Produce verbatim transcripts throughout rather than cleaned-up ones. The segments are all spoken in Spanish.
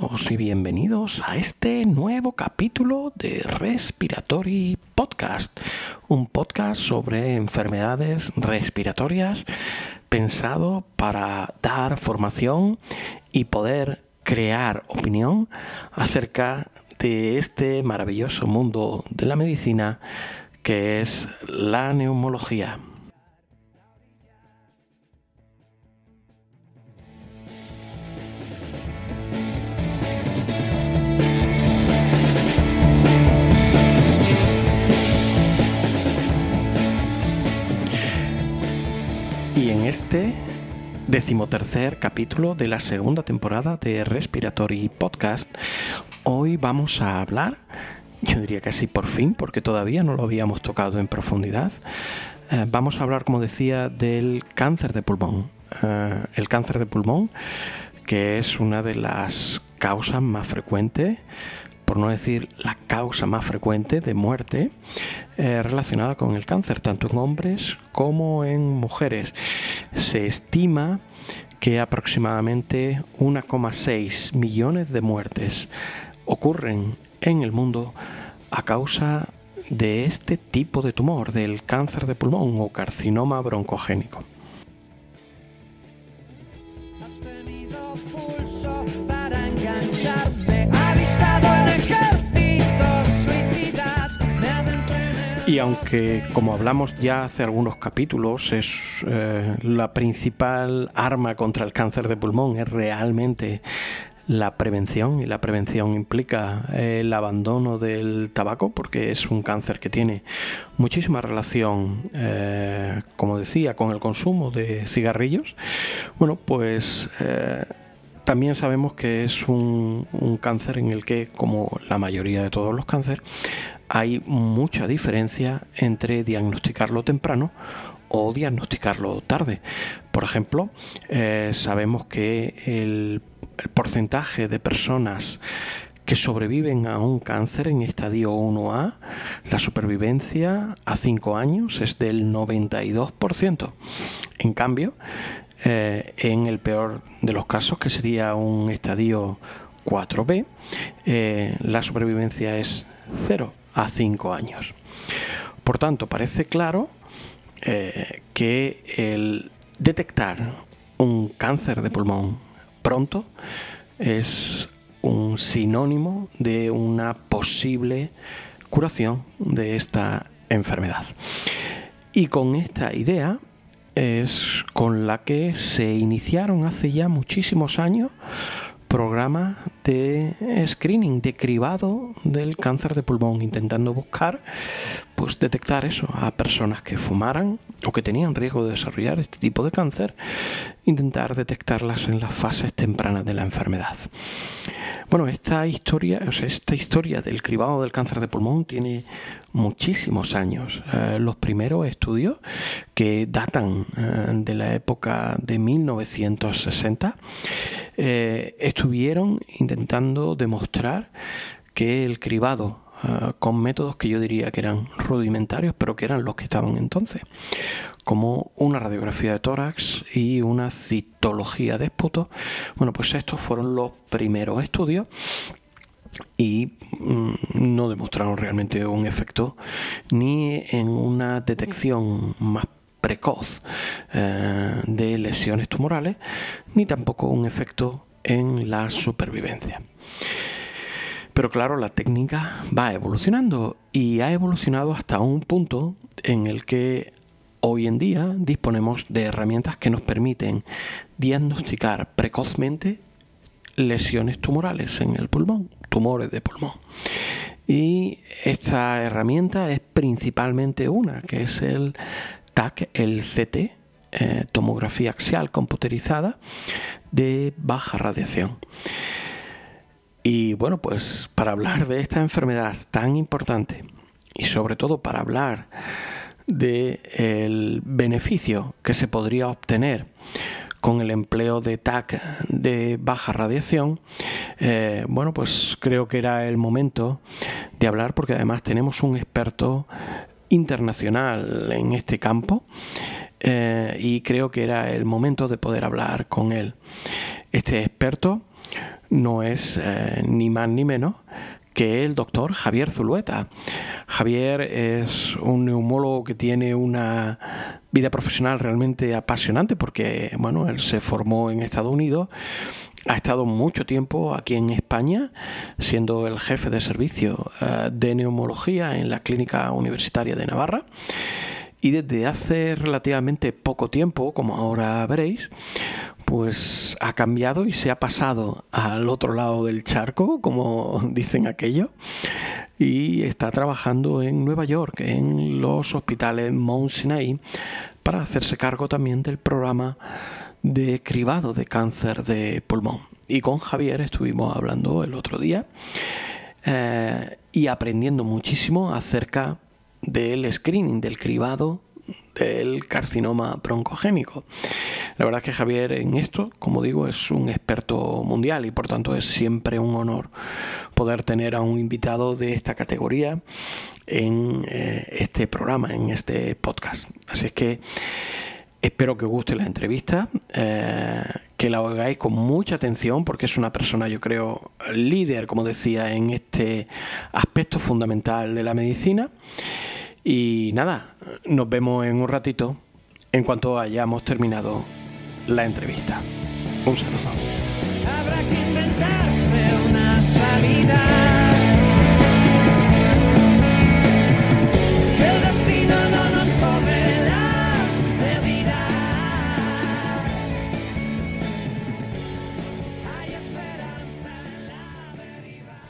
todos y bienvenidos a este nuevo capítulo de Respiratory Podcast, un podcast sobre enfermedades respiratorias pensado para dar formación y poder crear opinión acerca de este maravilloso mundo de la medicina que es la neumología. Y en este decimotercer capítulo de la segunda temporada de Respiratory Podcast, hoy vamos a hablar, yo diría que así por fin, porque todavía no lo habíamos tocado en profundidad, eh, vamos a hablar, como decía, del cáncer de pulmón. Eh, el cáncer de pulmón, que es una de las causas más frecuentes, por no decir la causa más frecuente de muerte eh, relacionada con el cáncer, tanto en hombres como en mujeres. Se estima que aproximadamente uno coma seis millones de muertes ocurren en el mundo a causa de este tipo de tumor, del cáncer de pulmón o carcinoma broncogénico. Has tenido pulso para engancharme. Y aunque, como hablamos ya hace algunos capítulos, es eh, la principal arma contra el cáncer de pulmón es realmente la prevención, y la prevención implica el abandono del tabaco, porque es un cáncer que tiene muchísima relación, eh, como decía, con el consumo de cigarrillos. Bueno, pues eh, también sabemos que es un, un cáncer en el que, como la mayoría de todos los cánceres, hay mucha diferencia entre diagnosticarlo temprano o diagnosticarlo tarde. Por ejemplo, eh, sabemos que el, el porcentaje de personas que sobreviven a un cáncer en estadio uno A, la supervivencia a cinco años es del noventa y dos por ciento. En cambio, eh, en el peor de los casos, que sería un estadio cuatro B, eh, la supervivencia es cero a cinco años. Por tanto, parece claro eh, que el detectar un cáncer de pulmón pronto es un sinónimo de una posible curación de esta enfermedad. Y con esta idea es con la que se iniciaron hace ya muchísimos años programa de screening, de cribado del cáncer de pulmón, intentando buscar, pues detectar eso, a personas que fumaran o que tenían riesgo de desarrollar este tipo de cáncer, intentar detectarlas en las fases tempranas de la enfermedad. Bueno, esta historia, o sea, esta historia del cribado del cáncer de pulmón tiene muchísimos años. Eh, los primeros estudios, que datan eh, de la época de mil novecientos sesenta, eh, estuvieron intentando demostrar que el cribado, eh, con métodos que yo diría que eran rudimentarios, pero que eran los que estaban entonces, como una radiografía de tórax y una citología de esputo. Bueno, pues estos fueron los primeros estudios y no demostraron realmente un efecto ni en una detección más precoz eh, de lesiones tumorales, ni tampoco un efecto en la supervivencia. Pero claro, la técnica va evolucionando y ha evolucionado hasta un punto en el que hoy en día disponemos de herramientas que nos permiten diagnosticar precozmente lesiones tumorales en el pulmón, tumores de pulmón. Y esta herramienta es principalmente una, que es el T A C, el C T, eh, tomografía axial computerizada de baja radiación. Y bueno, pues para hablar de esta enfermedad tan importante y sobre todo para hablar del beneficio que se podría obtener con el empleo de T A C de baja radiación, eh, bueno, pues creo que era el momento de hablar, porque además tenemos un experto internacional en este campo eh, y creo que era el momento de poder hablar con él. Este experto no es eh, ni más ni menos que el doctor Javier Zulueta. Javier es un neumólogo que tiene una vida profesional realmente apasionante porque, bueno, él se formó en Estados Unidos, ha estado mucho tiempo aquí en España siendo el jefe de servicio de neumología en la Clínica Universitaria de Navarra y desde hace relativamente poco tiempo, como ahora veréis, pues ha cambiado y se ha pasado al otro lado del charco, como dicen aquello, y está trabajando en Nueva York, en los hospitales Mount Sinai, para hacerse cargo también del programa de cribado de cáncer de pulmón. Y con Javier estuvimos hablando el otro día eh, y aprendiendo muchísimo acerca del screening, del cribado del carcinoma broncogénico. La verdad es que Javier en esto, como digo, es un experto mundial y por tanto es siempre un honor poder tener a un invitado de esta categoría en eh, este programa, en este podcast. Así es que espero que os guste la entrevista, eh, que la oigáis con mucha atención porque es una persona, yo creo, líder, como decía, en este aspecto fundamental de la medicina. Y nada, nos vemos en un ratito en cuanto hayamos terminado la entrevista. Un saludo. Habrá que inventarse una salida. Que el destino no nos tome las medidas. Hay esperanza en la deriva.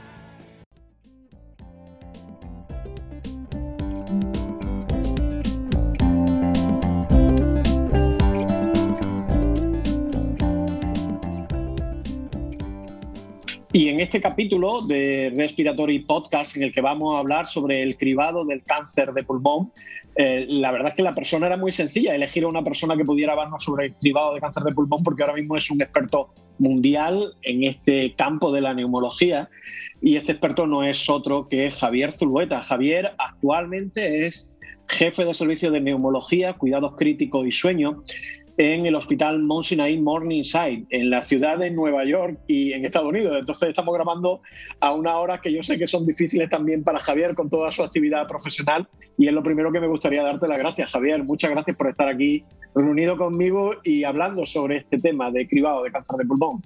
Y en este capítulo de Respiratory Podcast, en el que vamos a hablar sobre el cribado del cáncer de pulmón, eh, la verdad es que la persona era muy sencilla, elegir a una persona que pudiera hablarnos sobre el cribado de cáncer de pulmón, porque ahora mismo es un experto mundial en este campo de la neumología, y este experto no es otro que Javier Zulueta. Javier actualmente es jefe de servicio de neumología, cuidados críticos y sueño en el Hospital Mount Sinai Morningside, en la ciudad de Nueva York y en Estados Unidos. Entonces estamos grabando a una hora que yo sé que son difíciles también para Javier con toda su actividad profesional, y es lo primero que me gustaría darte las gracias, Javier. Muchas gracias por estar aquí reunido conmigo y hablando sobre este tema de cribado de cáncer de pulmón.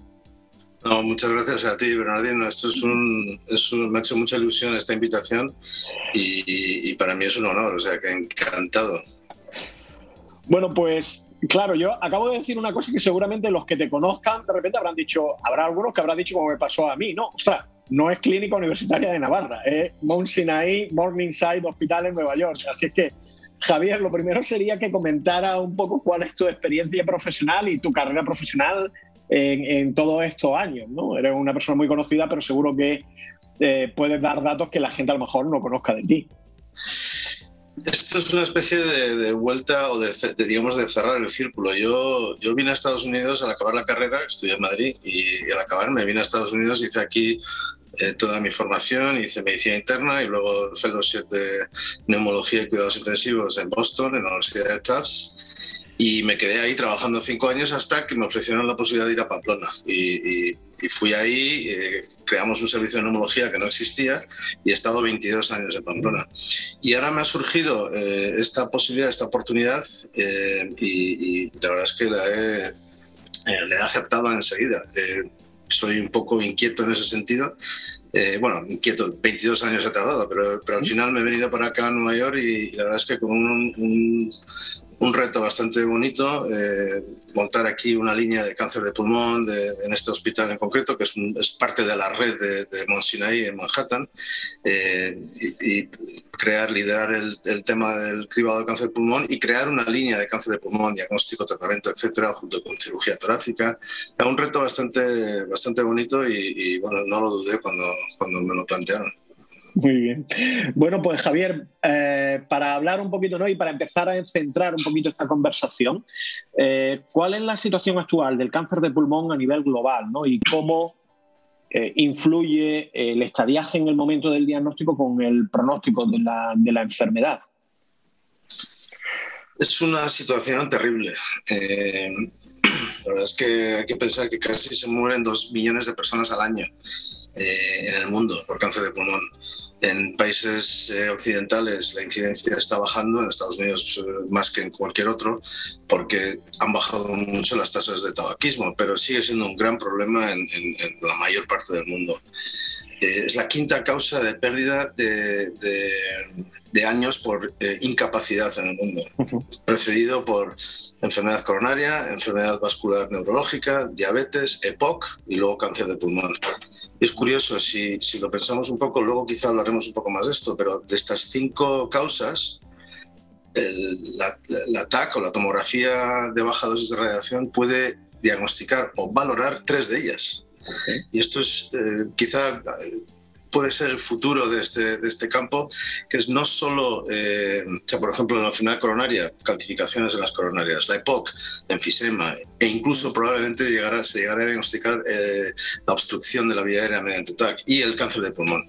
No, muchas gracias a ti, Bernardino. Esto es un, es un, me ha hecho mucha ilusión esta invitación y, y para mí es un honor, o sea que encantado. Bueno, pues claro, yo acabo de decir una cosa que seguramente los que te conozcan de repente habrán dicho, habrá algunos que habrán dicho como me pasó a mí, no, ostras, no es Clínica Universitaria de Navarra, es Mount Sinai Morningside Hospital en Nueva York. Así es que, Javier, lo primero sería que comentara un poco cuál es tu experiencia profesional y tu carrera profesional en, en todos estos años, ¿no? Eres una persona muy conocida, pero seguro que eh, puedes dar datos que la gente a lo mejor no conozca de ti. Esto es una especie de, de vuelta o de, de, digamos, de cerrar el círculo. Yo, yo vine a Estados Unidos al acabar la carrera, estudié en Madrid y, y al acabar me vine a Estados Unidos, hice aquí eh, toda mi formación, hice medicina interna y luego fellowship de neumología y cuidados intensivos en Boston, en la Universidad de Tufts. Y me quedé ahí trabajando cinco años hasta que me ofrecieron la posibilidad de ir a Pamplona. Y, y, y fui ahí, eh, creamos un servicio de neumología que no existía y he estado veintidós años en Pamplona. Y ahora me ha surgido eh, esta posibilidad, esta oportunidad eh, y, y la verdad es que la he, eh, la he aceptado enseguida. Eh, soy un poco inquieto en ese sentido. Eh, bueno, inquieto, veintidós años he tardado, pero, pero al final me he venido para acá a Nueva York y, y la verdad es que con un... un Un reto bastante bonito, eh, montar aquí una línea de cáncer de pulmón de, de, en este hospital en concreto, que es, un, es parte de la red de, de Mount Sinai en Manhattan, eh, y, y crear, liderar el, el tema del cribado de cáncer de pulmón y crear una línea de cáncer de pulmón, diagnóstico, tratamiento, etcétera, junto con cirugía torácica. Es un reto bastante, bastante bonito y, y bueno, no lo dudé cuando, cuando me lo plantearon. Muy bien. Bueno, pues Javier, eh, para hablar un poquito, ¿no?, y para empezar a centrar un poquito esta conversación, eh, ¿cuál es la situación actual del cáncer de pulmón a nivel global, ¿no? Y cómo eh, influye el estadiaje en el momento del diagnóstico con el pronóstico de la, de la enfermedad? Es una situación terrible. Eh... La verdad es que hay que pensar que casi se mueren dos millones de personas al año eh, en el mundo por cáncer de pulmón. En países eh, occidentales la incidencia está bajando, en Estados Unidos eh, más que en cualquier otro, porque han bajado mucho las tasas de tabaquismo, pero sigue siendo un gran problema en, en, en la mayor parte del mundo. Eh, es la quinta causa de pérdida de, de, de años por eh, incapacidad en el mundo, uh-huh. precedido por enfermedad coronaria, enfermedad vascular neurológica, diabetes, E P O C y luego cáncer de pulmón. Es curioso, si, si lo pensamos un poco, luego quizá hablaremos un poco más de esto, pero de estas cinco causas, el, la, la T A C o la tomografía de baja dosis de radiación puede diagnosticar o valorar tres de ellas. Okay. Y esto es eh, quizá puede ser el futuro de este, de este campo, que es no solo, eh, o sea, por ejemplo, en la enfermedad coronaria, calcificaciones en las coronarias, la E P O C, enfisema, e incluso probablemente llegará, se llegará a diagnosticar eh, la obstrucción de la vía aérea mediante T A C y el cáncer de pulmón.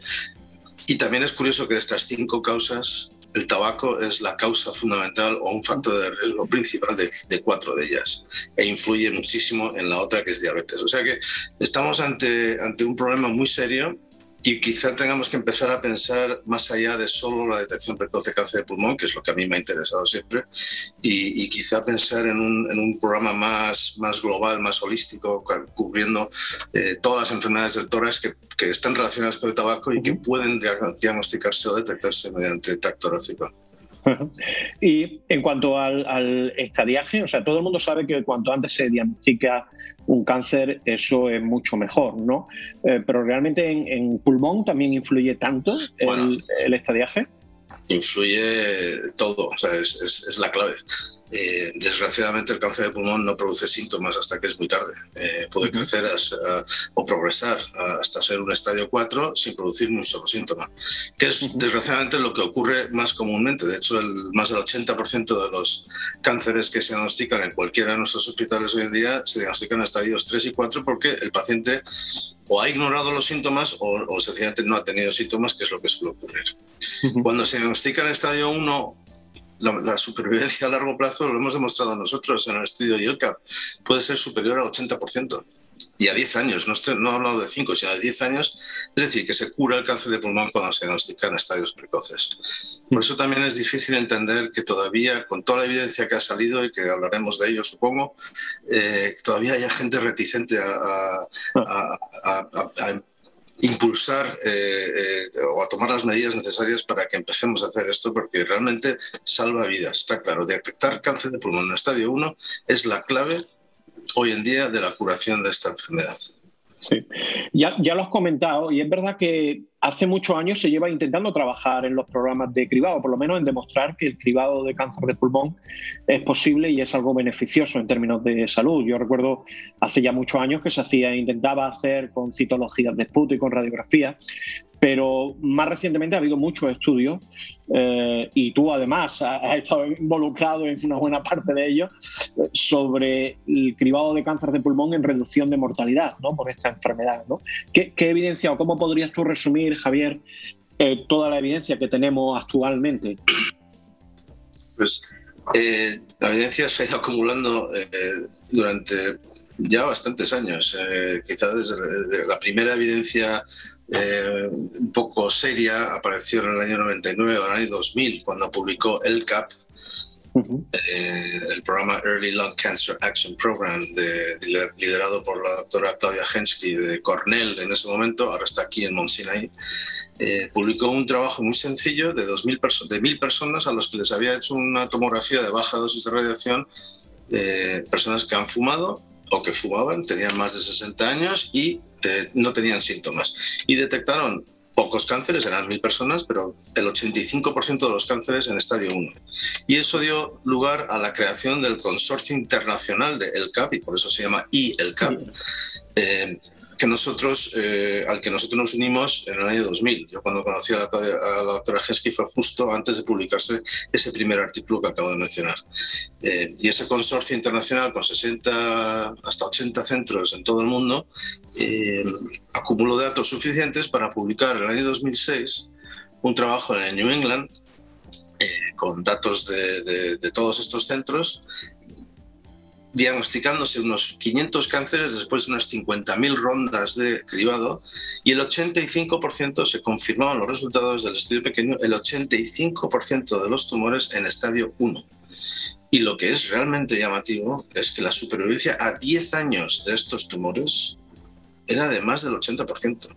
Y también es curioso que de estas cinco causas, el tabaco es la causa fundamental o un factor de riesgo principal de, de cuatro de ellas e influye muchísimo en la otra, que es diabetes. O sea que estamos ante, ante un problema muy serio. Y quizá tengamos que empezar a pensar más allá de solo la detección precoz de cáncer de pulmón, que es lo que a mí me ha interesado siempre, y, y quizá pensar en un, en un programa más, más global, más holístico, cubriendo eh, todas las enfermedades del tórax que, que están relacionadas con el tabaco y que pueden diagnosticarse o detectarse mediante T A C torácico. Y en cuanto al, al estadiaje, o sea, todo el mundo sabe que cuanto antes se diagnostica un cáncer, eso es mucho mejor, ¿no? Eh, pero realmente en, en pulmón también influye tanto el, bueno, el estadiaje. Influye todo, o sea, es, es, es la clave. Eh, desgraciadamente el cáncer de pulmón no produce síntomas hasta que es muy tarde. Eh, puede crecer hasta, o progresar hasta ser un estadio cuatro sin producir un solo síntoma, que es desgraciadamente lo que ocurre más comúnmente. De hecho, el, más del ochenta por ciento de los cánceres que se diagnostican en cualquiera de nuestros hospitales hoy en día se diagnostican en estadios tres y cuatro porque el paciente o ha ignorado los síntomas o, o sencillamente no ha tenido síntomas, que es lo que suele ocurrir. Cuando se diagnostica en estadio uno, La, la supervivencia a largo plazo, lo hemos demostrado nosotros en el estudio I E L C A P, puede ser superior al ochenta por ciento y a diez años, no, estoy, no he hablado de cinco, sino de diez años, es decir, que se cura el cáncer de pulmón cuando se diagnostica en estadios precoces. Por eso también es difícil entender que todavía, con toda la evidencia que ha salido y que hablaremos de ello, supongo, eh, todavía haya gente reticente a, a, a, a, a, a impulsar eh, eh, o a tomar las medidas necesarias para que empecemos a hacer esto, porque realmente salva vidas, está claro. Detectar cáncer de pulmón en el estadio uno es la clave hoy en día de la curación de esta enfermedad. Sí, ya, ya lo has comentado y es verdad que hace muchos años se lleva intentando trabajar en los programas de cribado, por lo menos en demostrar que el cribado de cáncer de pulmón es posible y es algo beneficioso en términos de salud. Yo recuerdo hace ya muchos años que se hacía, intentaba hacer con citologías de esputo y con radiografía, pero más recientemente ha habido muchos estudios eh, y tú además has estado involucrado en una buena parte de ellos sobre el cribado de cáncer de pulmón en reducción de mortalidad, ¿no?, por esta enfermedad, ¿no? ¿Qué, qué evidencia o cómo podrías tú resumir, Javier, eh, toda la evidencia que tenemos actualmente? Pues eh, la evidencia se ha ido acumulando eh, durante ya bastantes años, eh, quizás desde, desde la primera evidencia Eh, un poco seria apareció en el año noventa y nueve o en el año dos mil cuando publicó I E L C A P, uh-huh. eh, el programa Early Lung Cancer Action Program de, de, liderado por la doctora Claudia Henschke de Cornell en ese momento, ahora está aquí en Mount Sinai. Eh, publicó un trabajo muy sencillo de dos mil perso- de mil personas a los que les había hecho una tomografía de baja dosis de radiación, eh, personas que han fumado o que fumaban, tenían más de sesenta años y eh, no tenían síntomas. Y detectaron pocos cánceres, eran mil personas, pero el ochenta y cinco por ciento de los cánceres en estadio uno. Y eso dio lugar a la creación del consorcio internacional de I E L C A P, y por eso se llama I E L C A P, eh, que nosotros, eh, al que nosotros nos unimos en el año dos mil. Yo cuando conocí a la, a la doctora Henschke fue justo antes de publicarse ese primer artículo que acabo de mencionar. Eh, y ese consorcio internacional con sesenta hasta ochenta centros en todo el mundo eh, acumuló datos suficientes para publicar en el año dos mil seis un trabajo en el New England eh, con datos de, de, de todos estos centros diagnosticándose unos quinientos cánceres después de unas cincuenta mil rondas de cribado, y el ochenta y cinco por ciento se confirmaban los resultados del estudio pequeño, el ochenta y cinco por ciento de los tumores en estadio uno. Y lo que es realmente llamativo es que la supervivencia a diez años de estos tumores era de más del ochenta por ciento.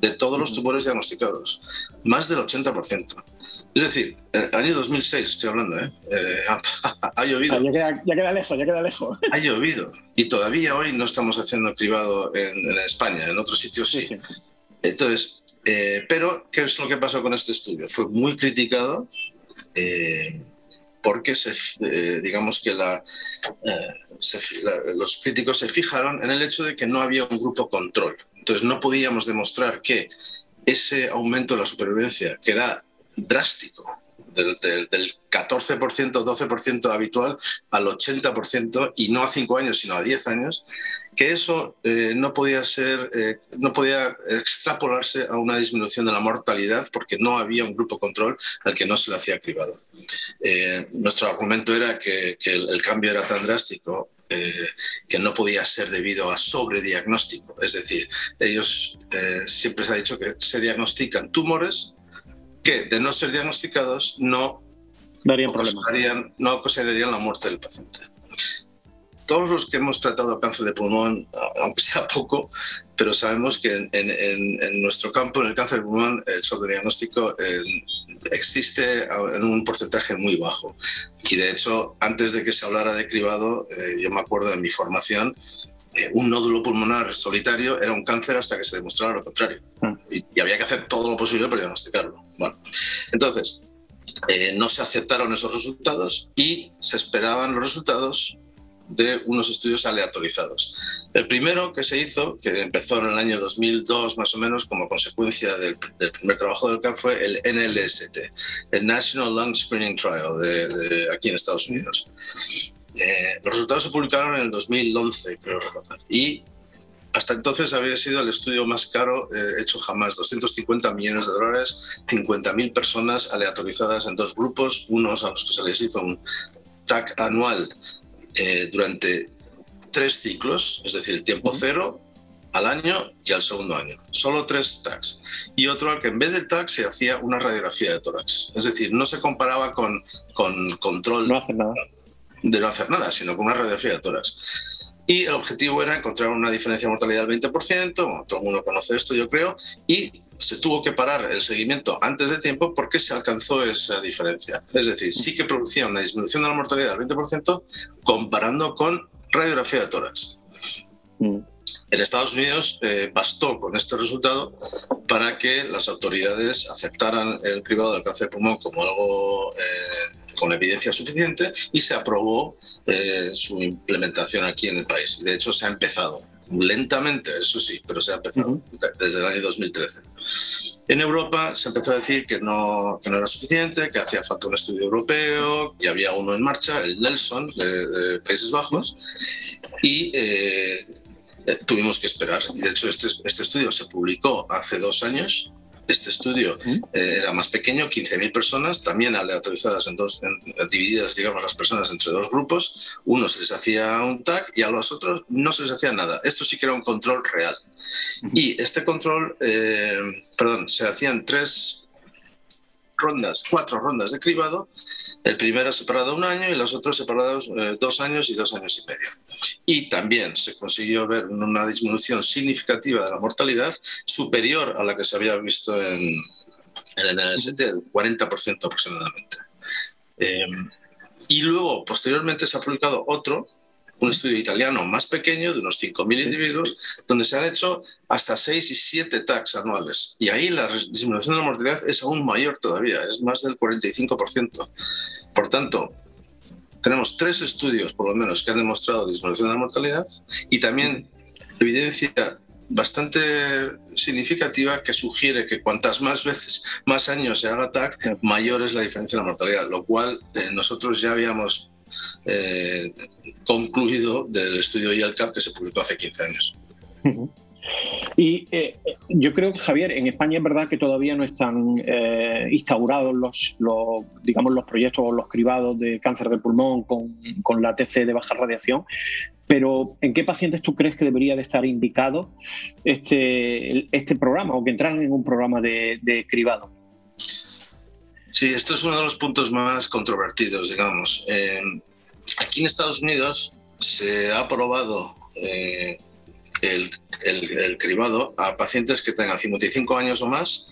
De todos los tumores diagnosticados, más del ochenta por ciento. Es decir, el año dos mil seis, estoy hablando, ¿eh? eh ha, ha, ha llovido. Ya queda, ya queda lejos, ya queda lejos. Ha llovido. Y todavía hoy no estamos haciendo cribado en, en España, en otros sitios sí. sí. Entonces, eh, pero, ¿qué es lo que pasó con este estudio? Fue muy criticado eh, porque, se, eh, digamos que la, eh, se, la, los críticos se fijaron en el hecho de que no había un grupo control. Entonces no podíamos demostrar que ese aumento de la supervivencia, que era drástico, del, del, del catorce por ciento, doce por ciento habitual al ochenta por ciento, y no a cinco años, sino a diez años, que eso eh, no podía ser, eh, no podía extrapolarse a una disminución de la mortalidad porque no había un grupo control al que no se le hacía cribado. Eh, nuestro argumento era que, que el, el cambio era tan drástico Eh, que no podía ser debido a sobrediagnóstico. Es decir, ellos eh, siempre se ha dicho que se diagnostican tumores que, de no ser diagnosticados, no ocasionarían, no ocasionarían la muerte del paciente. Todos los que hemos tratado cáncer de pulmón, aunque sea poco, pero sabemos que en, en, en nuestro campo, en el cáncer de pulmón, el sobrediagnóstico eh, existe en un porcentaje muy bajo. Y de hecho, antes de que se hablara de cribado, eh, yo me acuerdo en mi formación, eh, un nódulo pulmonar solitario era un cáncer hasta que se demostrara lo contrario. Y, y había que hacer todo lo posible para diagnosticarlo. Bueno, entonces, eh, no se aceptaron esos resultados y se esperaban los resultados de unos estudios aleatorizados. El primero que se hizo, que empezó en el año dos mil dos más o menos como consecuencia del, del primer trabajo del C A P, fue el N L S T, el National Lung Screening Trial, de, de aquí en Estados Unidos. Eh, los resultados se publicaron en el dos mil once, creo recordar, y hasta entonces había sido el estudio más caro eh, hecho jamás, doscientos cincuenta millones de dólares, cincuenta mil personas aleatorizadas en dos grupos, unos a los que se les hizo un T A C anual Eh, durante tres ciclos, es decir, el tiempo cero, al año y al segundo año. Solo tres T A Cs. Y otro al que en vez del T A C se hacía una radiografía de tórax. Es decir, no se comparaba con, con control no hacer nada. de no hacer nada, sino con una radiografía de tórax. Y el objetivo era encontrar una diferencia de mortalidad del veinte por ciento, bueno, todo el mundo conoce esto, yo creo, y se tuvo que parar el seguimiento antes de tiempo porque se alcanzó esa diferencia. Es decir, sí que producía una disminución de la mortalidad del veinte por ciento comparando con radiografía de tórax. Mm. En Estados Unidos eh, bastó con este resultado para que las autoridades aceptaran el cribado del cáncer de pulmón como algo eh, con evidencia suficiente y se aprobó eh, su implementación aquí en el país. De hecho, se ha empezado. Lentamente, eso sí, pero se ha empezado uh-huh. desde el año dos mil trece. En Europa se empezó a decir que no, que no era suficiente, que hacía falta un estudio europeo, y había uno en marcha, el NELSON de, de Países Bajos, y eh, tuvimos que esperar. Y de hecho este, este estudio se publicó hace dos años. Este estudio uh-huh. eh, era más pequeño, quince mil personas, también aleatorizadas, en dos, en, divididas, digamos, las personas entre dos grupos. Uno se les hacía un T A C y a los otros no se les hacía nada. Esto sí que era un control real. Uh-huh. Y este control, eh, perdón, se hacían tres rondas, cuatro rondas de cribado. El primero separado un año y los otros separados eh, dos años y dos años y medio. Y también se consiguió ver una disminución significativa de la mortalidad superior a la que se había visto en, en el N S T, del cuarenta por ciento aproximadamente. Eh, y luego, posteriormente, se ha publicado otro, un estudio italiano más pequeño, de unos cinco mil individuos, donde se han hecho hasta seis y siete T A Cs anuales. Y ahí la disminución de la mortalidad es aún mayor todavía, es más del cuarenta y cinco por ciento. Por tanto, tenemos tres estudios, por lo menos, que han demostrado disminución de la mortalidad y también evidencia bastante significativa que sugiere que cuantas más veces, más años se haga T A C, mayor es la diferencia de la mortalidad, lo cual eh, nosotros ya habíamos Eh, concluido del estudio I-ELCAP que se publicó hace quince años. Y eh, yo creo que, Javier, en España es verdad que todavía no están eh, instaurados los, los, digamos, los proyectos o los cribados de cáncer de pulmón con, con la A T C de baja radiación, pero ¿en qué pacientes tú crees que debería de estar indicado este, este programa o que entraran en un programa de, de cribado? Sí, esto es uno de los puntos más controvertidos, digamos. Eh, aquí en Estados Unidos se ha aprobado eh, el, el, el cribado a pacientes que tengan cincuenta y cinco años o más.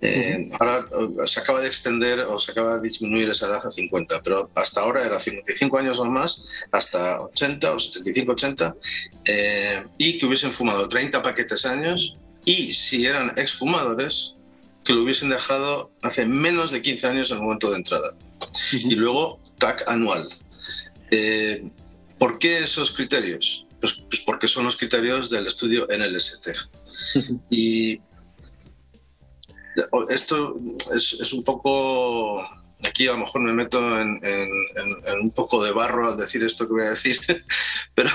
Eh, uh-huh. Ahora se acaba de extender o se acaba de disminuir esa edad a cincuenta, pero hasta ahora era cincuenta y cinco años o más, hasta ochenta o setenta y cinco, ochenta, eh, y que hubiesen fumado treinta paquetes años, y si eran exfumadores, que lo hubiesen dejado hace menos de quince años en el momento de entrada. Uh-huh. Y luego T A C anual. Eh, ¿Por qué esos criterios? Pues, pues porque son los criterios del estudio N L S T. Uh-huh. Y esto es, es un poco... Aquí a lo mejor me meto en, en, en, en un poco de barro al decir esto que voy a decir, pero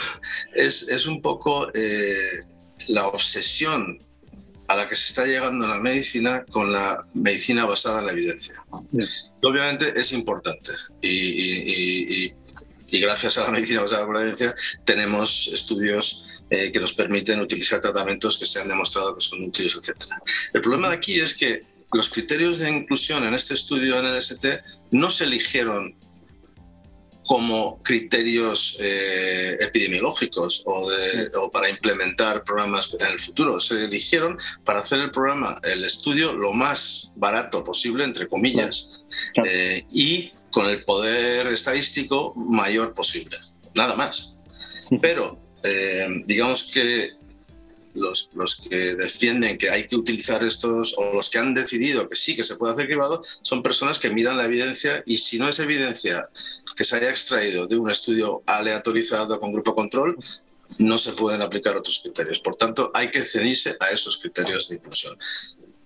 es, es un poco eh, la obsesión a la que se está llegando en la medicina con la medicina basada en la evidencia. Yes. Obviamente es importante y, y, y, y gracias a la medicina basada en la evidencia tenemos estudios eh, que nos permiten utilizar tratamientos que se han demostrado que son útiles, etcétera. El problema de aquí es que los criterios de inclusión en este estudio N L S T no se eligieron como criterios eh, epidemiológicos o, de, o para implementar programas en el futuro. Se eligieron para hacer el programa, el estudio, lo más barato posible, entre comillas, claro. Claro. Eh, y con el poder estadístico mayor posible, nada más. Pero eh, digamos que Los, los que defienden que hay que utilizar estos, o los que han decidido que sí, que se puede hacer cribado, son personas que miran la evidencia, y si no es evidencia que se haya extraído de un estudio aleatorizado con grupo control, no se pueden aplicar otros criterios. Por tanto, hay que ceñirse a esos criterios de inclusión.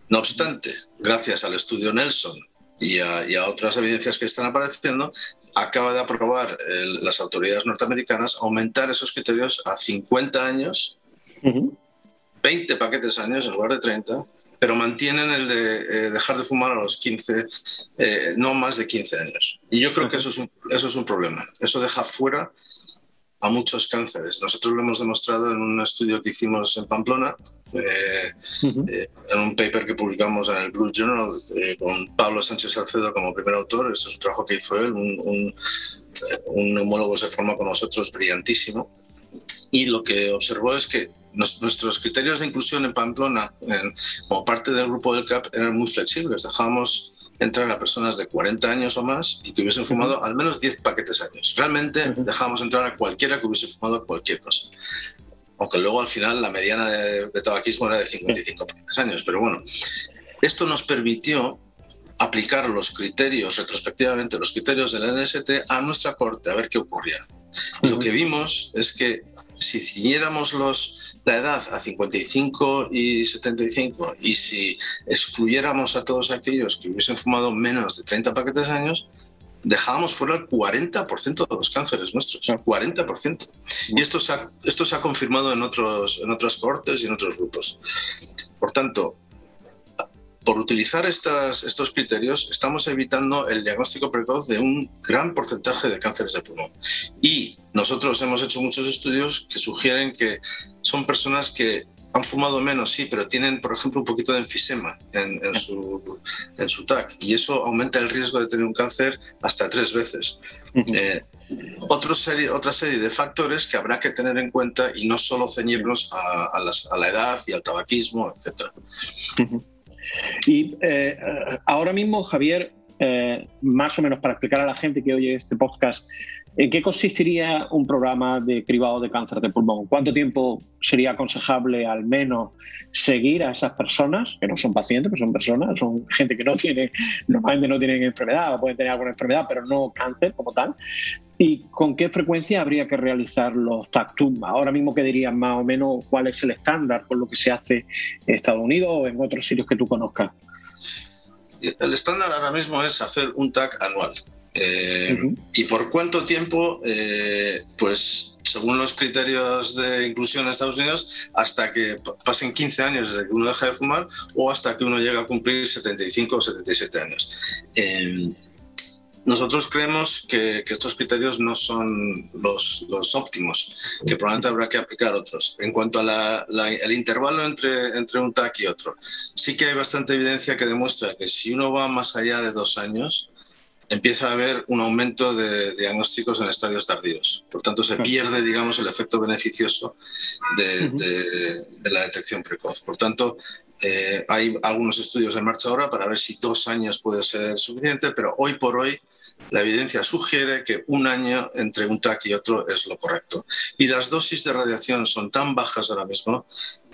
No obstante, gracias al estudio NELSON y a, y a otras evidencias que están apareciendo, acaba de aprobar el, las autoridades norteamericanas aumentar esos criterios a cincuenta años, uh-huh. veinte paquetes años en lugar de treinta, pero mantienen el de eh, dejar de fumar a los quince, eh, no más de quince años. Y yo creo que eso es, un, eso es un problema. Eso deja fuera a muchos cánceres. Nosotros lo hemos demostrado en un estudio que hicimos en Pamplona, eh, uh-huh. eh, en un paper que publicamos en el Blue Journal eh, con Pablo Sánchez Alcedo como primer autor. Esto es un trabajo que hizo él, un, un, un neumólogo se forma con nosotros, brillantísimo. Y lo que observó es que nuestros criterios de inclusión en Pamplona, en, como parte del grupo del I-ELCAP, eran muy flexibles. Dejábamos entrar a personas de cuarenta años o más y que hubiesen fumado al menos diez paquetes años. Realmente dejábamos entrar a cualquiera que hubiese fumado cualquier cosa. Aunque luego al final la mediana de, de tabaquismo era de cincuenta y cinco paquetes años. Pero bueno, esto nos permitió aplicar los criterios, retrospectivamente, los criterios del N S T a nuestra corte, a ver qué ocurría. Lo que vimos es que si ciñéramos los, la edad a cincuenta y cinco y setenta y cinco y si excluyéramos a todos aquellos que hubiesen fumado menos de treinta paquetes años, dejábamos fuera el cuarenta por ciento de los cánceres nuestros, cuarenta por ciento. Y esto se ha, esto se ha confirmado en, otros, en otras cohortes y en otros grupos. Por tanto, por utilizar estas, estos criterios, estamos evitando el diagnóstico precoz de un gran porcentaje de cánceres de pulmón. Y nosotros hemos hecho muchos estudios que sugieren que son personas que han fumado menos, sí, pero tienen, por ejemplo, un poquito de enfisema en, en, su, en su T A C, y eso aumenta el riesgo de tener un cáncer hasta tres veces. Uh-huh. Eh, otro serie, otra serie de factores que habrá que tener en cuenta y no solo ceñirnos a, a, las, a la edad y al tabaquismo, etcétera. Uh-huh. Y eh, ahora mismo, Javier, eh, más o menos para explicar a la gente que oye este podcast, ¿en qué consistiría un programa de cribado de cáncer de pulmón? ¿Cuánto tiempo sería aconsejable al menos seguir a esas personas, que no son pacientes, que son personas, son gente que no tiene, normalmente no tienen enfermedad o pueden tener alguna enfermedad, pero no cáncer como tal? ¿Y con qué frecuencia habría que realizar los T A C-TUM? Ahora mismo, ¿qué dirías más o menos cuál es el estándar con lo que se hace en Estados Unidos o en otros sitios que tú conozcas? El estándar ahora mismo es hacer un T A C anual. Eh, uh-huh. ¿Y por cuánto tiempo? Eh, pues según los criterios de inclusión en Estados Unidos, hasta que pasen quince años desde que uno deja de fumar o hasta que uno llega a cumplir setenta y cinco o setenta y siete años. Eh, Nosotros creemos que, que estos criterios no son los, los óptimos, que probablemente habrá que aplicar otros. En cuanto al intervalo entre, entre un T A C y otro, sí que hay bastante evidencia que demuestra que si uno va más allá de dos años, empieza a haber un aumento de diagnósticos en estadios tardíos. Por tanto, se pierde, digamos, el efecto beneficioso de, de, de la detección precoz. Por tanto, Eh, hay algunos estudios en marcha ahora para ver si dos años puede ser suficiente, pero hoy por hoy la evidencia sugiere que un año entre un T A C y otro es lo correcto. Y las dosis de radiación son tan bajas ahora mismo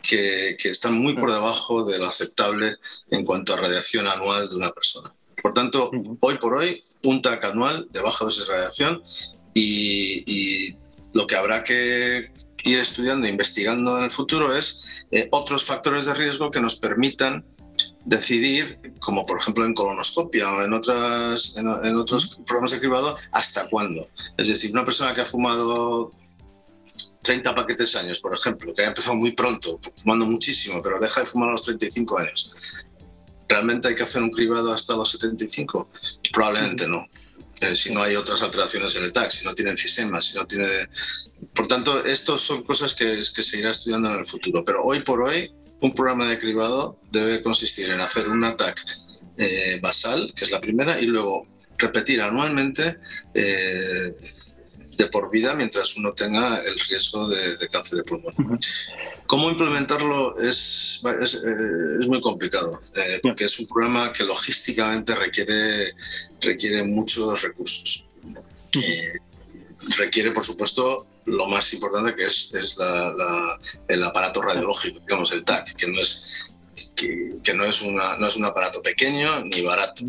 que, que están muy por debajo de lo aceptable en cuanto a radiación anual de una persona. Por tanto, hoy por hoy, un T A C anual de baja dosis de radiación y, y lo que habrá que ir estudiando e investigando en el futuro es eh, otros factores de riesgo que nos permitan decidir, como por ejemplo en colonoscopia o en, otras, en, en otros programas de cribado, hasta cuándo. Es decir, una persona que ha fumado treinta paquetes años, por ejemplo, que ha empezado muy pronto, fumando muchísimo, pero deja de fumar a los treinta y cinco años, ¿realmente hay que hacer un cribado hasta los setenta y cinco? Probablemente no. Eh, si no hay otras alteraciones en el T A C, si no tiene enfisema, si no tiene... Por tanto, estas son cosas que, que se irá estudiando en el futuro. Pero hoy por hoy, un programa de cribado debe consistir en hacer un T A C eh, basal, que es la primera, y luego repetir anualmente eh, de por vida mientras uno tenga el riesgo de, de cáncer de pulmón. Uh-huh. Cómo implementarlo es, es, es muy complicado, eh, porque es un programa que logísticamente requiere, requiere muchos recursos. Uh-huh. Eh, requiere, por supuesto, lo más importante que es, es la, la, el aparato radiológico, digamos el T A C, que no es, que, que no es, una, no es un aparato pequeño ni barato.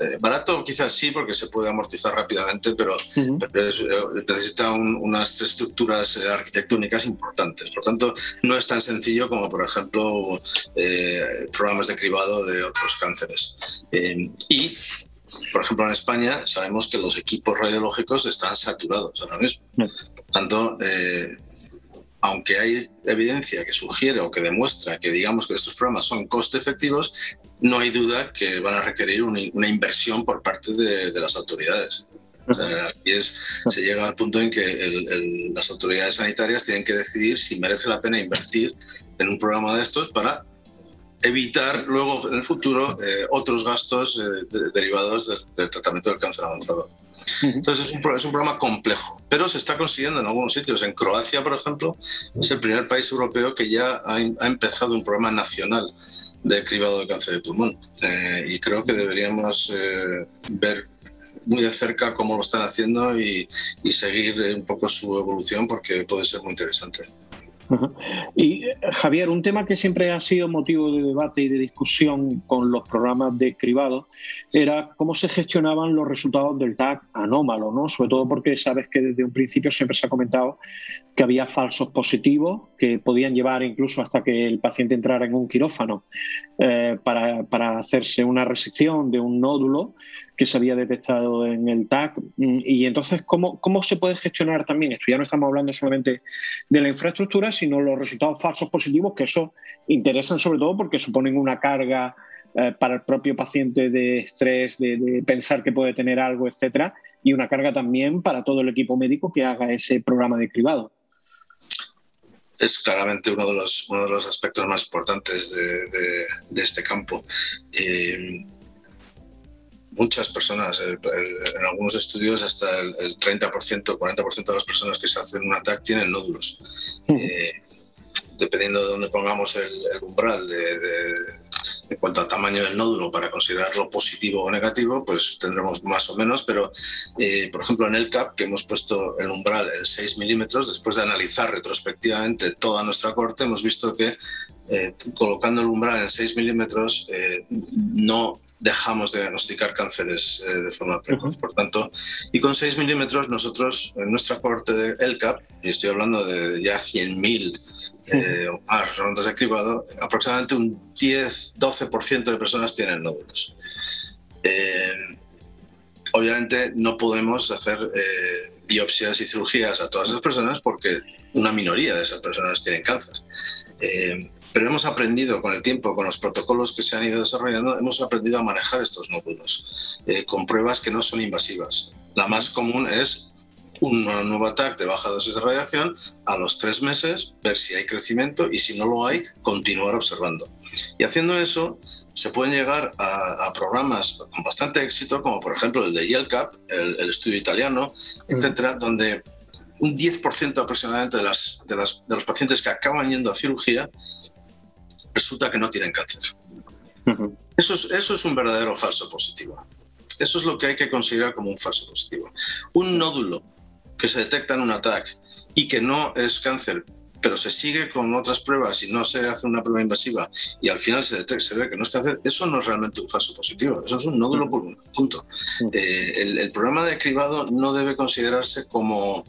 Eh, barato quizás sí, porque se puede amortizar rápidamente, pero, uh-huh. pero es, eh, necesita un, unas estructuras eh, arquitectónicas importantes. Por tanto, no es tan sencillo como, por ejemplo, eh, programas de cribado de otros cánceres. Eh, y, por ejemplo, en España sabemos que los equipos radiológicos están saturados ahora mismo. Uh-huh. Por tanto, eh, aunque hay evidencia que sugiere o que demuestra que, digamos, que estos programas son coste efectivos, no hay duda que van a requerir una inversión por parte de, de las autoridades. O sea, aquí es, se llega al punto en que el, el, las autoridades sanitarias tienen que decidir si merece la pena invertir en un programa de estos para evitar luego en el futuro eh, otros gastos eh, de, derivados del, del tratamiento del cáncer avanzado. Entonces es un, es un programa complejo, pero se está consiguiendo en algunos sitios. En Croacia, por ejemplo, es el primer país europeo que ya ha, ha empezado un programa nacional de cribado de cáncer de pulmón. Eh, y creo que deberíamos eh, ver muy de cerca cómo lo están haciendo y, y seguir un poco su evolución, porque puede ser muy interesante. Y, Javier, un tema que siempre ha sido motivo de debate y de discusión con los programas de cribado era cómo se gestionaban los resultados del T A C anómalo, ¿no? Sobre todo porque sabes que desde un principio siempre se ha comentado que había falsos positivos que podían llevar incluso hasta que el paciente entrara en un quirófano eh, para, para hacerse una resección de un nódulo que se había detectado en el T A C. Y entonces, ¿cómo, cómo se puede gestionar también esto? Ya no estamos hablando solamente de la infraestructura, sino los resultados falsos positivos, que eso interesan sobre todo porque suponen una carga eh, para el propio paciente de estrés, de, de pensar que puede tener algo, etcétera, y una carga también para todo el equipo médico que haga ese programa de cribado. Es claramente uno de los, uno de los aspectos más importantes de, de, de este campo. Eh... Muchas personas, el, el, en algunos estudios hasta el, el treinta por ciento, cuarenta por ciento de las personas que se hacen un T A C tienen nódulos. Uh-huh. Eh, dependiendo de dónde pongamos el, el umbral de, de, en cuanto al tamaño del nódulo para considerarlo positivo o negativo, pues tendremos más o menos, pero eh, por ejemplo en I-ELCAP, que hemos puesto el umbral en seis milímetros, después de analizar retrospectivamente toda nuestra corte, hemos visto que eh, colocando el umbral en seis milímetros eh, no dejamos de diagnosticar cánceres eh, de forma precoz. Uh-huh. Por tanto, y con seis milímetros nosotros, en nuestra corte de I-ELCAP, y estoy hablando de ya cien mil eh, uh-huh. o más rondas de cribado, aproximadamente un diez a doce por ciento de personas tienen nódulos. Eh, Obviamente no podemos hacer eh, biopsias y cirugías a todas esas personas porque una minoría de esas personas tienen cáncer. Eh, pero hemos aprendido con el tiempo, con los protocolos que se han ido desarrollando, hemos aprendido a manejar estos nódulos eh, con pruebas que no son invasivas. La más común es un nuevo ataque de baja dosis de radiación a los tres meses, ver si hay crecimiento y si no lo hay, continuar observando. Y haciendo eso se pueden llegar a, a programas con bastante éxito, como por ejemplo el de I E L C A P, el, el estudio italiano, etcétera, mm. donde un diez por ciento aproximadamente de, las, de, las, de los pacientes que acaban yendo a cirugía resulta que no tienen cáncer. Mm-hmm. Eso es, eso es un verdadero falso positivo. Eso es lo que hay que considerar como un falso positivo. Un nódulo que se detecta en un ataque y que no es cáncer, pero se sigue con otras pruebas y no se hace una prueba invasiva y al final se detecta, se ve que no es cáncer, eso no es realmente un falso positivo, eso es un nódulo por un punto. Eh, el, el programa de cribado no debe considerarse como,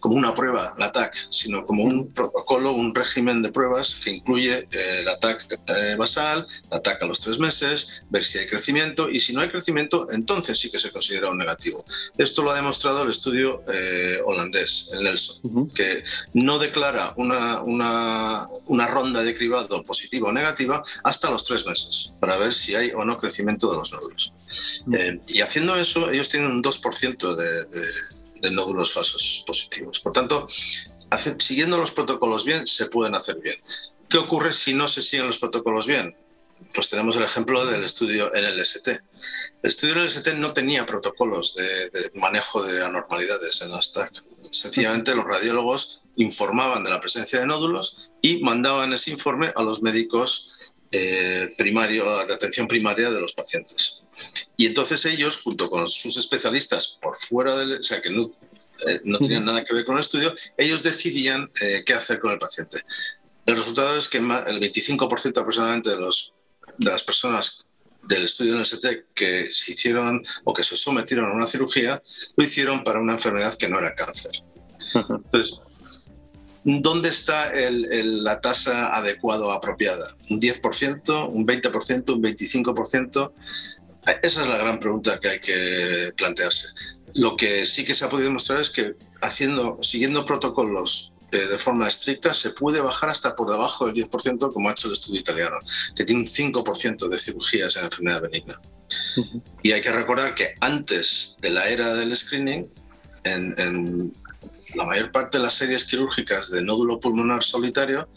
como una prueba, el ataque, sino como un protocolo, un régimen de pruebas que incluye eh, el ataque eh, basal, el ataque a los tres meses, ver si hay crecimiento y si no hay crecimiento, entonces sí que se considera un negativo. Esto lo ha demostrado el estudio eh, holandés, el NELSON, uh-huh. que no declara una Una, una ronda de cribado positiva o negativa hasta los tres meses para ver si hay o no crecimiento de los nódulos. Mm. Eh, y haciendo eso, ellos tienen un dos por ciento de, de, de nódulos falsos positivos. Por tanto, hace, siguiendo los protocolos bien, se pueden hacer bien. ¿Qué ocurre si no se siguen los protocolos bien? Pues tenemos el ejemplo del estudio N L S T. El estudio N L S T no tenía protocolos de, de manejo de anormalidades en las T A C. Sencillamente, los radiólogos informaban de la presencia de nódulos y mandaban ese informe a los médicos eh, primario, de atención primaria de los pacientes. Y entonces ellos, junto con sus especialistas por fuera del... O sea, que no, eh, no tenían nada que ver con el estudio, ellos decidían eh, qué hacer con el paciente. El resultado es que el veinticinco por ciento aproximadamente de, los, de las personas del estudio N S T que se hicieron o que se sometieron a una cirugía, lo hicieron para una enfermedad que no era cáncer. Entonces, ¿dónde está el, el, la tasa adecuada o apropiada? ¿Un diez por ciento? ¿Un veinte por ciento? ¿Un veinticinco por ciento? Esa es la gran pregunta que hay que plantearse. Lo que sí que se ha podido demostrar es que haciendo, siguiendo protocolos eh, de forma estricta se puede bajar hasta por debajo del diez por ciento, como ha hecho el estudio italiano, que tiene un cinco por ciento de cirugías en enfermedad benigna. Uh-huh. Y hay que recordar que antes de la era del screening, en... en la mayor parte de las series quirúrgicas de nódulo pulmonar solitario,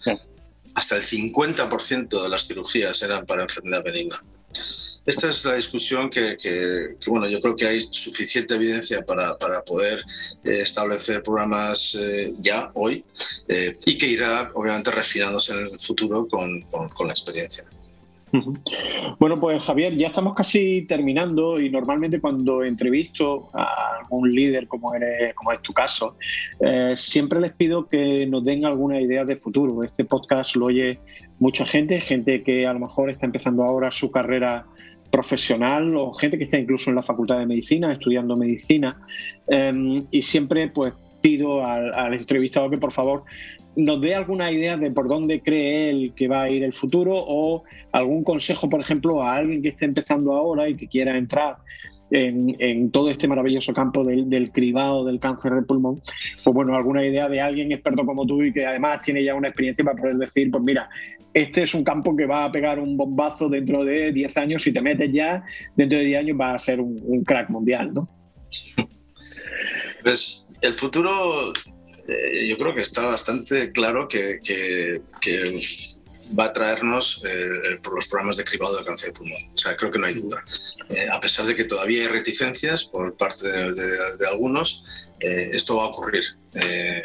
hasta el cincuenta por ciento de las cirugías eran para enfermedad benigna. Esta es la discusión que, que, que bueno, yo creo que hay suficiente evidencia para, para poder eh, establecer programas eh, ya, hoy, eh, y que irá, obviamente, refinándose en el futuro con, con, con la experiencia. Bueno, pues Javier, ya estamos casi terminando y normalmente cuando entrevisto a algún líder como, eres, como es tu caso, eh, siempre les pido que nos den alguna idea de futuro. Este podcast lo oye mucha gente, gente que a lo mejor está empezando ahora su carrera profesional o gente que está incluso en la Facultad de Medicina, estudiando medicina, eh, y siempre pues pido al, al entrevistado que por favor nos dé alguna idea de por dónde cree él que va a ir el futuro o algún consejo, por ejemplo, a alguien que esté empezando ahora y que quiera entrar en, en todo este maravilloso campo del, del cribado del cáncer de pulmón, pues bueno, alguna idea de alguien experto como tú y que además tiene ya una experiencia para poder decir, pues mira, este es un campo que va a pegar un bombazo dentro de diez años, si te metes ya, dentro de diez años va a ser un, un crack mundial, ¿no? Pues el futuro... Eh, yo creo que está bastante claro que, que, que va a traernos eh, por los programas de cribado de cáncer de pulmón. O sea, creo que no hay duda. Eh, a pesar de que todavía hay reticencias por parte de, de, de algunos, eh, esto va a ocurrir. Eh,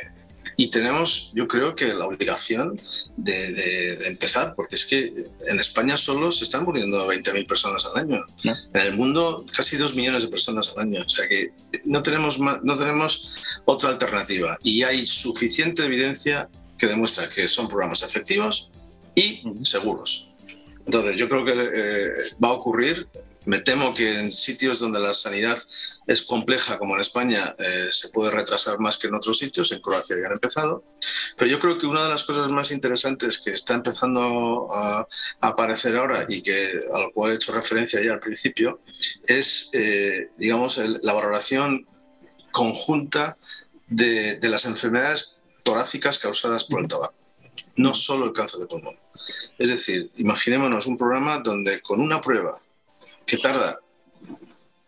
y tenemos, yo creo, que la obligación de, de, de empezar, porque es que en España solo se están muriendo veinte mil personas al año. ¿No? En el mundo, casi dos millones de personas al año. O sea que no tenemos, no tenemos otra alternativa. Y hay suficiente evidencia que demuestra que son programas efectivos y seguros. Entonces, yo creo que eh, va a ocurrir. Me temo que en sitios donde la sanidad es compleja, como en España eh, se puede retrasar más que en otros sitios, en Croacia ya han empezado, pero yo creo que una de las cosas más interesantes que está empezando a, a aparecer ahora y que a lo cual he hecho referencia ya al principio es, eh, digamos, el, la valoración conjunta de, de las enfermedades torácicas causadas por el tabaco, no solo el cáncer de pulmón. Es decir, imaginémonos un programa donde con una prueba que tarda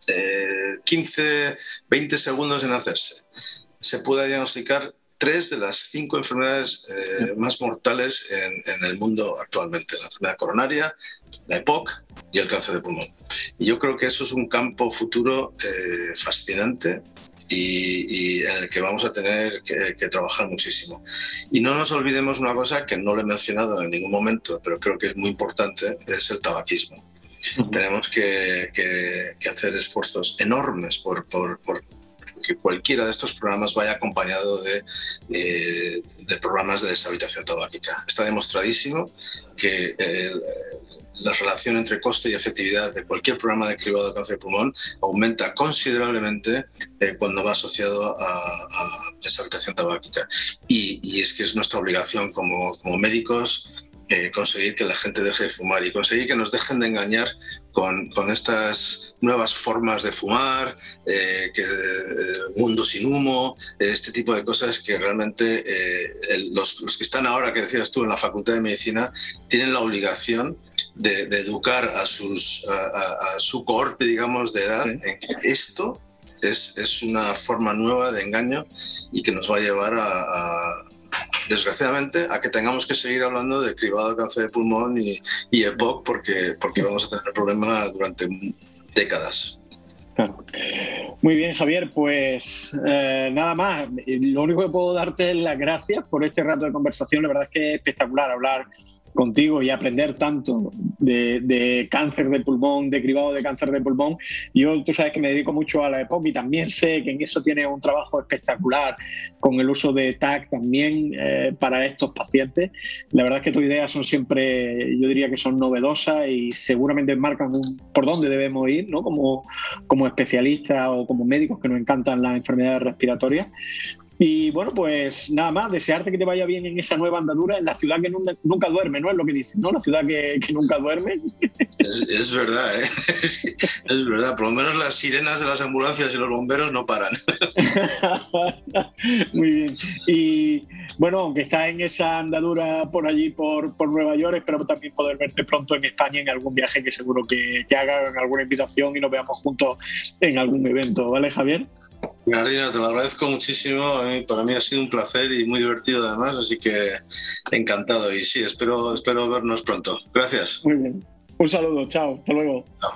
Eh, quince, veinte segundos en hacerse, se pueda diagnosticar tres de las cinco enfermedades eh, más mortales en, en el mundo actualmente: la enfermedad coronaria, la E P O C y el cáncer de pulmón. Y yo creo que eso es un campo futuro eh, fascinante y, y en el que vamos a tener que, que trabajar muchísimo. Y no nos olvidemos una cosa que no le he mencionado en ningún momento, pero creo que es muy importante, es el tabaquismo. Uh-huh. Tenemos que, que, que hacer esfuerzos enormes por, por, por que cualquiera de estos programas vaya acompañado de, eh, de programas de deshabitación tabáquica. Está demostradísimo que eh, la relación entre coste y efectividad de cualquier programa de cribado de cáncer de pulmón aumenta considerablemente eh, cuando va asociado a, a deshabitación tabáquica. Y, y es que es nuestra obligación como, como médicos Eh, conseguir que la gente deje de fumar y conseguir que nos dejen de engañar con, con estas nuevas formas de fumar, eh, que, eh, mundo sin humo, eh, este tipo de cosas que realmente eh, el, los, los que están ahora, que decías tú, en la Facultad de Medicina, tienen la obligación de, de educar a, sus, a, a, a su cohorte, digamos, de edad, en que esto es, es una forma nueva de engaño y que nos va a llevar a, a desgraciadamente, a que tengamos que seguir hablando de cribado de cáncer de pulmón y, y E P O C porque, porque vamos a tener problemas durante décadas. Claro. Muy bien, Javier, pues eh, nada más. Lo único que puedo darte es las gracias por este rato de conversación. La verdad es que es espectacular hablar contigo y aprender tanto de, de cáncer de pulmón, de cribado de cáncer de pulmón. Yo, tú sabes que me dedico mucho a la E P O C y también sé que en eso tiene un trabajo espectacular con el uso de T A C también eh, para estos pacientes. La verdad es que tus ideas son siempre, yo diría que son novedosas y seguramente marcan un, por dónde debemos ir, ¿no? Como, como especialistas o como médicos que nos encantan las enfermedades respiratorias. Y bueno, pues nada más, desearte que te vaya bien en esa nueva andadura, en la ciudad que nunca, nunca duerme, ¿no? Es lo que dicen, ¿no? La ciudad que, que nunca duerme. Es, es verdad, ¿eh? Es, es verdad. Por lo menos las sirenas de las ambulancias y los bomberos no paran. Muy bien. Y bueno, aunque estás en esa andadura por allí, por, por Nueva York, espero también poder verte pronto en España en algún viaje que seguro que, que haga, en alguna invitación y nos veamos juntos en algún evento. ¿Vale, Javier? Bernardino, te lo agradezco muchísimo. Para mí ha sido un placer y muy divertido además, así que encantado. Y sí, espero, espero vernos pronto. Gracias. Muy bien. Un saludo. Chao. Hasta luego. Chao.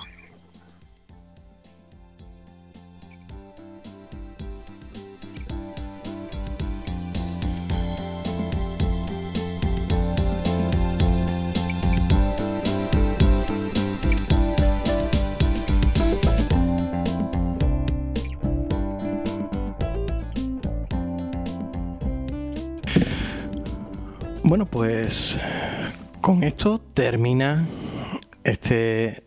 Bueno, pues con esto termina este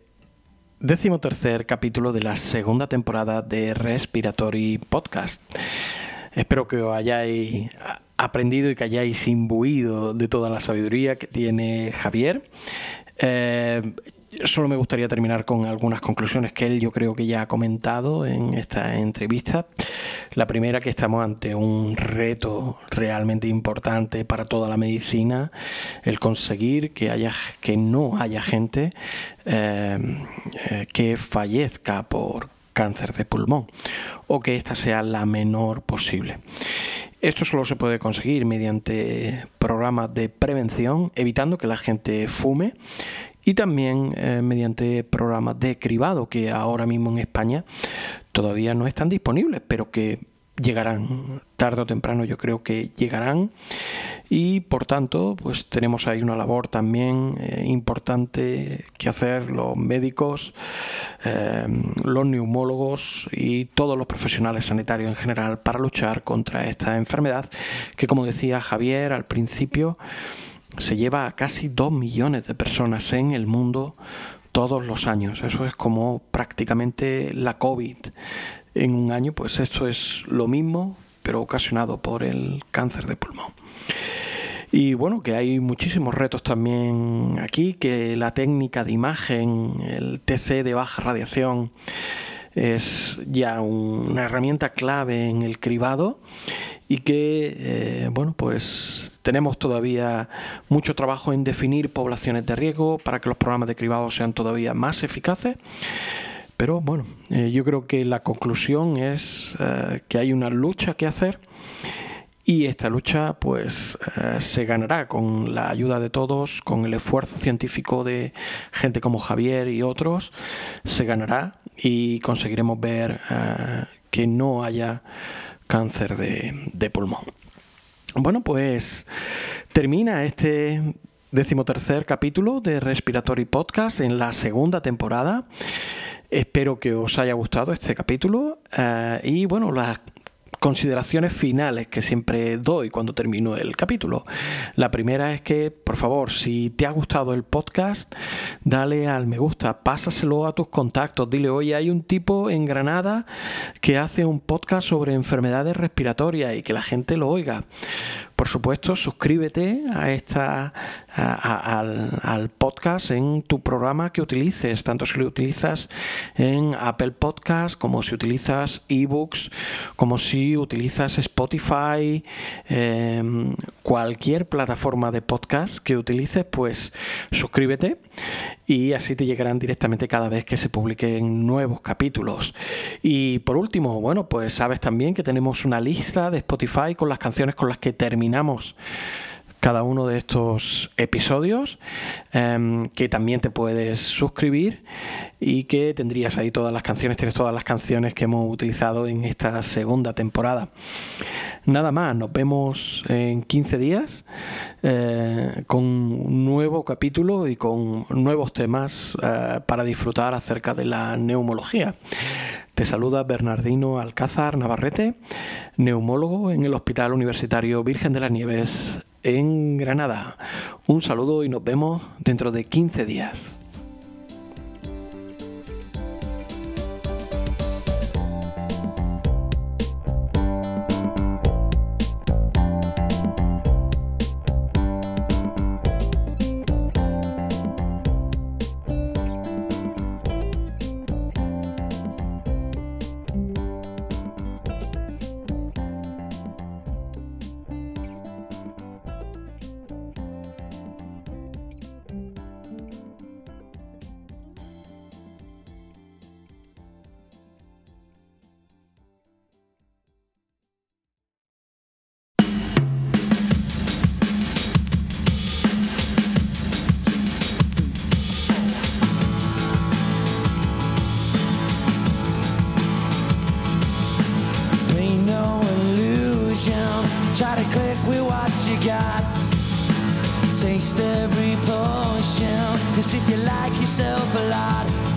decimotercer capítulo de la segunda temporada de Respiratory Podcast. Espero que os hayáis aprendido y que hayáis imbuido de toda la sabiduría que tiene Javier. Eh, Solo me gustaría terminar con algunas conclusiones que él yo creo que ya ha comentado en esta entrevista. La primera, que estamos ante un reto realmente importante para toda la medicina, el conseguir que haya, que no haya gente eh, que fallezca por cáncer de pulmón o que esta sea la menor posible. Esto solo se puede conseguir mediante programas de prevención, evitando que la gente fume, y también eh, mediante programas de cribado que ahora mismo en España todavía no están disponibles, pero que llegarán tarde o temprano, yo creo que llegarán, y por tanto pues tenemos ahí una labor también eh, importante que hacer los médicos, eh, los neumólogos y todos los profesionales sanitarios en general para luchar contra esta enfermedad que, como decía Javier al principio, se lleva a casi dos millones de personas en el mundo todos los años. Eso es como prácticamente la COVID en un año, pues esto es lo mismo, pero ocasionado por el cáncer de pulmón. Y bueno, que hay muchísimos retos también aquí, que la técnica de imagen, el T C de baja radiación, es ya un, una herramienta clave en el cribado y que, eh, bueno, pues tenemos todavía mucho trabajo en definir poblaciones de riesgo para que los programas de cribado sean todavía más eficaces. Pero bueno, eh, yo creo que la conclusión es eh, que hay una lucha que hacer y esta lucha pues eh, se ganará con la ayuda de todos, con el esfuerzo científico de gente como Javier y otros, se ganará y conseguiremos ver eh, que no haya cáncer de, de pulmón. Bueno, pues termina este decimotercer capítulo de Respiratory Podcast en la segunda temporada. Espero que os haya gustado este capítulo eh, y bueno, las consideraciones finales que siempre doy cuando termino el capítulo. La primera es que, por favor, si te ha gustado el podcast, dale al me gusta, pásaselo a tus contactos, dile, oye, hay un tipo en Granada que hace un podcast sobre enfermedades respiratorias y que la gente lo oiga. Por supuesto, suscríbete a esta a, a, al, al podcast en tu programa que utilices, tanto si lo utilizas en Apple Podcast, como si utilizas ebooks, como si utilizas Spotify, eh, cualquier plataforma de podcast que utilices, pues suscríbete y así te llegarán directamente cada vez que se publiquen nuevos capítulos. Y por último, bueno, pues sabes también que tenemos una lista de Spotify con las canciones con las que terminamos Terminamos cada uno de estos episodios, eh, que también te puedes suscribir y que tendrías ahí todas las canciones, tienes todas las canciones que hemos utilizado en esta segunda temporada. Nada más, nos vemos en quince días eh, con un nuevo capítulo y con nuevos temas eh, para disfrutar acerca de la neumología. Te saluda Bernardino Alcázar Navarrete, neumólogo en el Hospital Universitario Virgen de las Nieves en Granada. Un saludo y nos vemos dentro de quince días. Taste every potion, 'cause if you like yourself a lot